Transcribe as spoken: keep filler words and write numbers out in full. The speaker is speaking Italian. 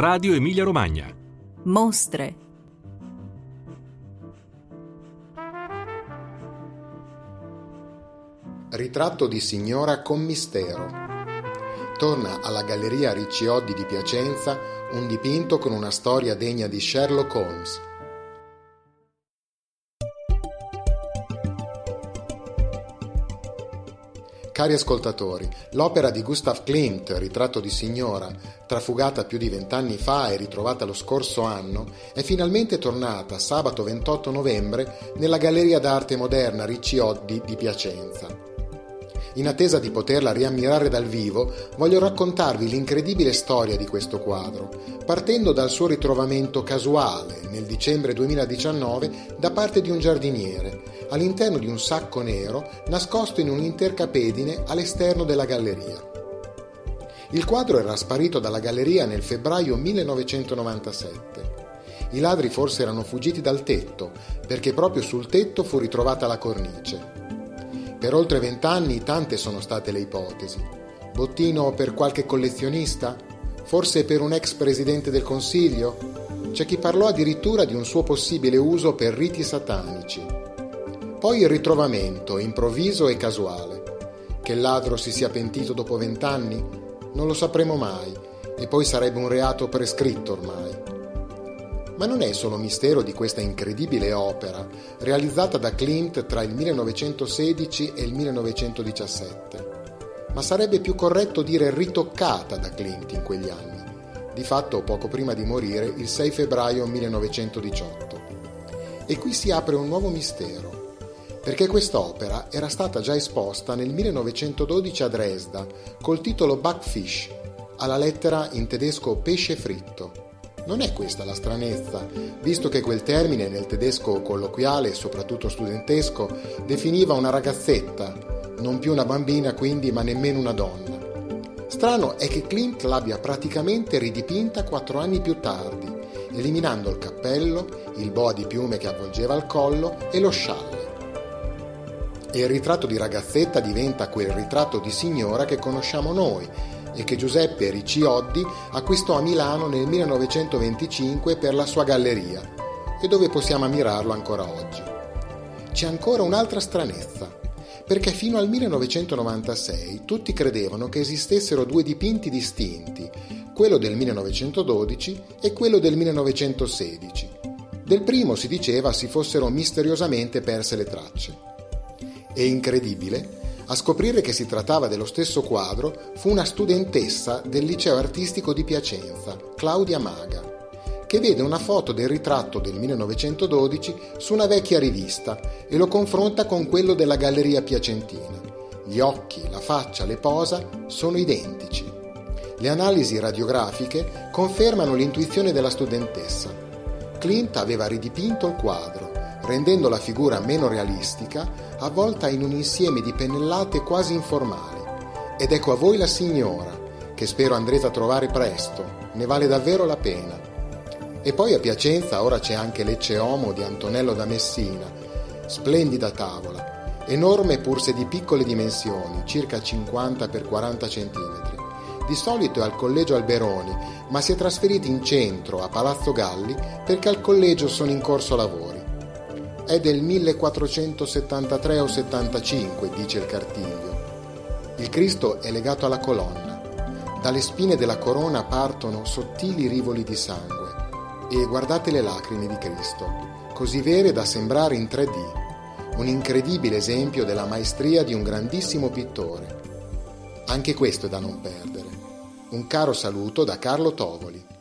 Radio Emilia Romagna. Mostre. Ritratto di signora con mistero. Torna alla Galleria Ricci Oddi di Piacenza un dipinto con una storia degna di Sherlock Holmes. Cari ascoltatori, l'opera di Gustav Klimt, Ritratto di signora, trafugata più di vent'anni fa e ritrovata lo scorso anno, è finalmente tornata sabato ventotto novembre nella Galleria d'Arte Moderna Ricci Oddi di Piacenza. In attesa di poterla riammirare dal vivo, voglio raccontarvi l'incredibile storia di questo quadro, partendo dal suo ritrovamento casuale nel dicembre duemiladiciannove da parte di un giardiniere, all'interno di un sacco nero nascosto in un'intercapedine all'esterno della galleria. Il quadro era sparito dalla galleria nel febbraio millenovecentonovantasette. I ladri forse erano fuggiti dal tetto, perché proprio sul tetto fu ritrovata la cornice. Per oltre vent'anni tante sono state le ipotesi. Bottino per qualche collezionista? Forse per un ex presidente del Consiglio? C'è chi parlò addirittura di un suo possibile uso per riti satanici. Poi il ritrovamento, improvviso e casuale. Che il ladro si sia pentito dopo vent'anni? Non lo sapremo mai, e poi sarebbe un reato prescritto ormai. Ma non è solo mistero di questa incredibile opera, realizzata da Klimt tra il millenovecentosedici e il millenovecentodiciassette. Ma sarebbe più corretto dire ritoccata da Klimt in quegli anni, di fatto poco prima di morire il sei febbraio millenovecentodiciotto. E qui si apre un nuovo mistero, perché quest'opera era stata già esposta nel millenovecentododici a Dresda col titolo Backfish, alla lettera in tedesco pesce fritto. Non è questa la stranezza, visto che quel termine nel tedesco colloquiale, soprattutto studentesco, definiva una ragazzetta, non più una bambina quindi, ma nemmeno una donna. Strano è che Klimt l'abbia praticamente ridipinta quattro anni più tardi, eliminando il cappello, il boa di piume che avvolgeva il collo e lo scialle. E il ritratto di ragazzetta diventa quel ritratto di signora che conosciamo noi e che Giuseppe Ricci Oddi acquistò a Milano nel millenovecentoventicinque per la sua galleria, e dove possiamo ammirarlo ancora oggi. C'è ancora un'altra stranezza, perché fino al millenovecentonovantasei tutti credevano che esistessero due dipinti distinti, quello del millenovecentododici e quello del millenovecentosedici. Del primo si diceva si fossero misteriosamente perse le tracce. E incredibile, a scoprire che si trattava dello stesso quadro fu una studentessa del liceo artistico di Piacenza, Claudia Maga, che vede una foto del ritratto del millenovecentododici su una vecchia rivista e lo confronta con quello della Galleria Piacentina. Gli occhi, la faccia, le posa sono identici. Le analisi radiografiche confermano l'intuizione della studentessa. Klimt aveva ridipinto il quadro, rendendo la figura meno realistica, avvolta in un insieme di pennellate quasi informali. Ed ecco a voi la signora, che spero andrete a trovare presto, ne vale davvero la pena. E poi a Piacenza ora c'è anche l'Ecce Homo di Antonello da Messina, splendida tavola, enorme pur se di piccole dimensioni, circa cinquanta per quaranta centimetri. Di solito è al collegio Alberoni, ma si è trasferiti in centro, a Palazzo Galli, perché al collegio sono in corso lavori. È del millequattrocentosettantatré o settantacinque, dice il cartiglio. Il Cristo è legato alla colonna. Dalle spine della corona partono sottili rivoli di sangue. E guardate le lacrime di Cristo, così vere da sembrare in tre D. Un incredibile esempio della maestria di un grandissimo pittore. Anche questo è da non perdere. Un caro saluto da Carlo Tovoli.